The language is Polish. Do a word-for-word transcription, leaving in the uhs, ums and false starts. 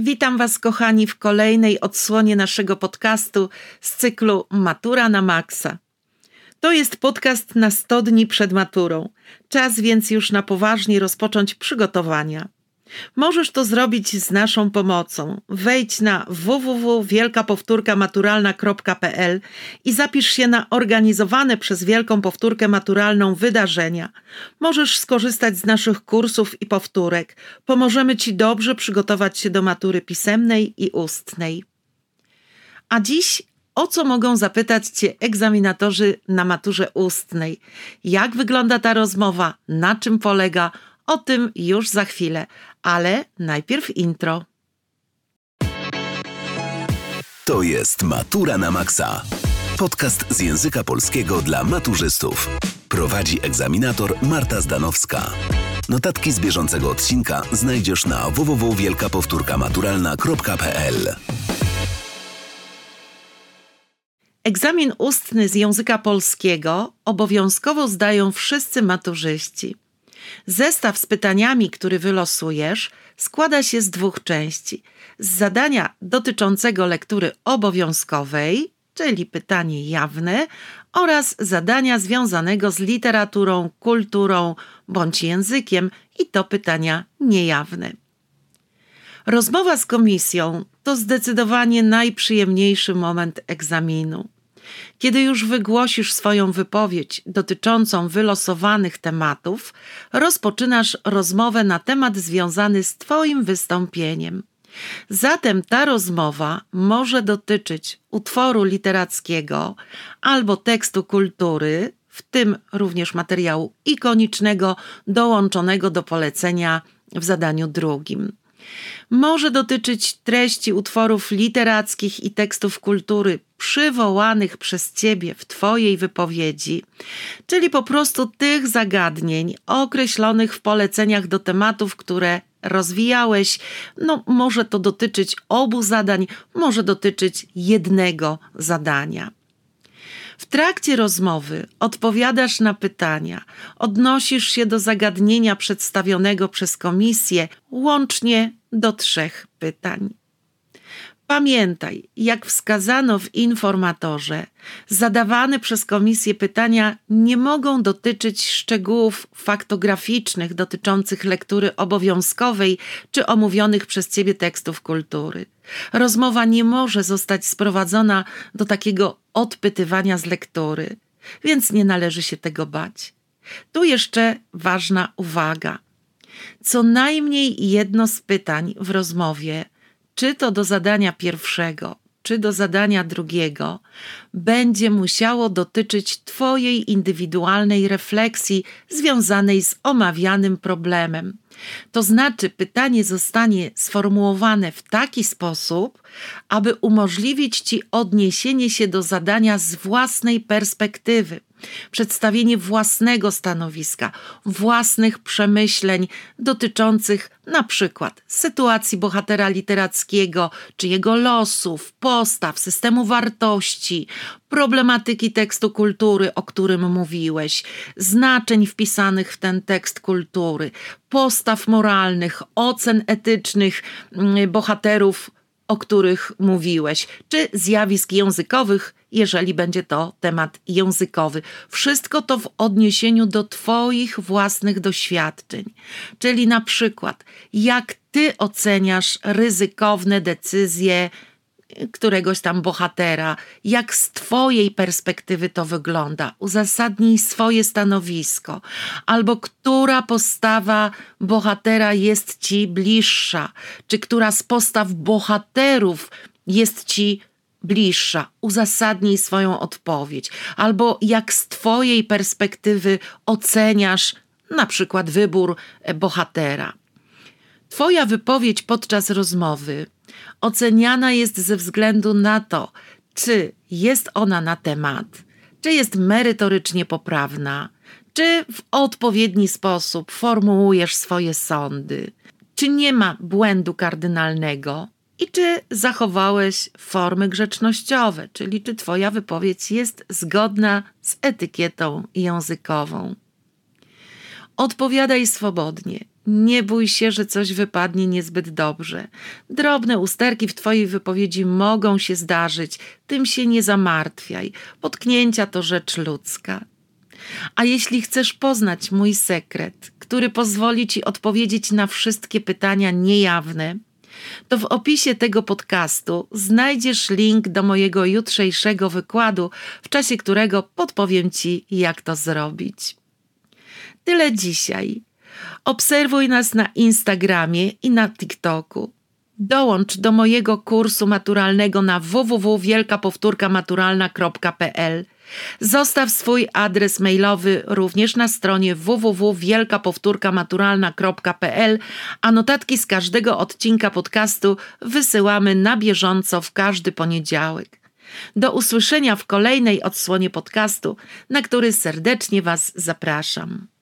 Witam Was, kochani, w kolejnej odsłonie naszego podcastu z cyklu Matura na Maxa. To jest podcast na sto dni przed maturą. Czas więc już na poważnie rozpocząć przygotowania. Możesz to zrobić z naszą pomocą. Wejdź na w w w kropka wielka powtórka maturalna kropka p l i zapisz się na organizowane przez Wielką Powtórkę Maturalną wydarzenia. Możesz skorzystać z naszych kursów i powtórek. Pomożemy Ci dobrze przygotować się do matury pisemnej i ustnej. A dziś o co mogą zapytać Cię egzaminatorzy na maturze ustnej? Jak wygląda ta rozmowa? Na czym polega? O tym już za chwilę, ale najpierw intro. To jest Matura na Maxa. Podcast z języka polskiego dla maturzystów. Prowadzi egzaminator Marta Zdanowska. Notatki z bieżącego odcinka znajdziesz na w w w kropka wielka powtórka maturalna kropka p l. Egzamin ustny z języka polskiego obowiązkowo zdają wszyscy maturzyści. Zestaw z pytaniami, który wylosujesz, składa się z dwóch części. Z zadania dotyczącego lektury obowiązkowej, czyli pytanie jawne, oraz zadania związanego z literaturą, kulturą bądź językiem, i to pytania niejawne. Rozmowa z komisją to zdecydowanie najprzyjemniejszy moment egzaminu. Kiedy już wygłosisz swoją wypowiedź dotyczącą wylosowanych tematów, rozpoczynasz rozmowę na temat związany z Twoim wystąpieniem. Zatem ta rozmowa może dotyczyć utworu literackiego albo tekstu kultury, w tym również materiału ikonicznego dołączonego do polecenia w zadaniu drugim. Może dotyczyć treści utworów literackich i tekstów kultury przywołanych przez Ciebie w Twojej wypowiedzi, czyli po prostu tych zagadnień określonych w poleceniach do tematów, które rozwijałeś. No, może to dotyczyć obu zadań, może dotyczyć jednego zadania. W trakcie rozmowy odpowiadasz na pytania, odnosisz się do zagadnienia przedstawionego przez komisję, łącznie do trzech pytań. Pamiętaj, jak wskazano w informatorze, zadawane przez komisję pytania nie mogą dotyczyć szczegółów faktograficznych dotyczących lektury obowiązkowej czy omówionych przez Ciebie tekstów kultury. Rozmowa nie może zostać sprowadzona do takiego odpytywania z lektury, więc nie należy się tego bać. Tu jeszcze ważna uwaga. Co najmniej jedno z pytań w rozmowie, czy to do zadania pierwszego, czy do zadania drugiego, będzie musiało dotyczyć Twojej indywidualnej refleksji związanej z omawianym problemem. To znaczy, pytanie zostanie sformułowane w taki sposób, aby umożliwić Ci odniesienie się do zadania z własnej perspektywy, przedstawienie własnego stanowiska, własnych przemyśleń dotyczących na przykład sytuacji bohatera literackiego, czy jego losów, postaw, systemu wartości, problematyki tekstu kultury, o którym mówiłeś, znaczeń wpisanych w ten tekst kultury, postaw moralnych, ocen etycznych bohaterów, o których mówiłeś, czy zjawisk językowych, jeżeli będzie to temat językowy. Wszystko to w odniesieniu do Twoich własnych doświadczeń. Czyli na przykład, jak Ty oceniasz ryzykowne decyzje któregoś tam bohatera, jak z Twojej perspektywy to wygląda, uzasadnij swoje stanowisko, albo która postawa bohatera jest Ci bliższa, czy która z postaw bohaterów jest Ci bliższa, uzasadnij swoją odpowiedź, albo jak z Twojej perspektywy oceniasz na przykład wybór bohatera. Twoja wypowiedź podczas rozmowy oceniana jest ze względu na to, czy jest ona na temat, czy jest merytorycznie poprawna, czy w odpowiedni sposób formułujesz swoje sądy, czy nie ma błędu kardynalnego i czy zachowałeś formy grzecznościowe, czyli czy Twoja wypowiedź jest zgodna z etykietą językową. Odpowiadaj swobodnie. Nie bój się, że coś wypadnie niezbyt dobrze. Drobne usterki w twojej wypowiedzi mogą się zdarzyć. Tym się nie zamartwiaj. Potknięcia to rzecz ludzka. A jeśli chcesz poznać mój sekret, który pozwoli ci odpowiedzieć na wszystkie pytania niejawne, to w opisie tego podcastu znajdziesz link do mojego jutrzejszego wykładu, w czasie którego podpowiem ci, jak to zrobić. Tyle dzisiaj. Obserwuj nas na Instagramie i na TikToku. Dołącz do mojego kursu maturalnego na w w w kropka wielka powtórka maturalna kropka p l. Zostaw swój adres mailowy również na stronie w w w kropka wielka powtórka maturalna kropka p l, a notatki z każdego odcinka podcastu wysyłamy na bieżąco w każdy poniedziałek. Do usłyszenia w kolejnej odsłonie podcastu, na który serdecznie Was zapraszam.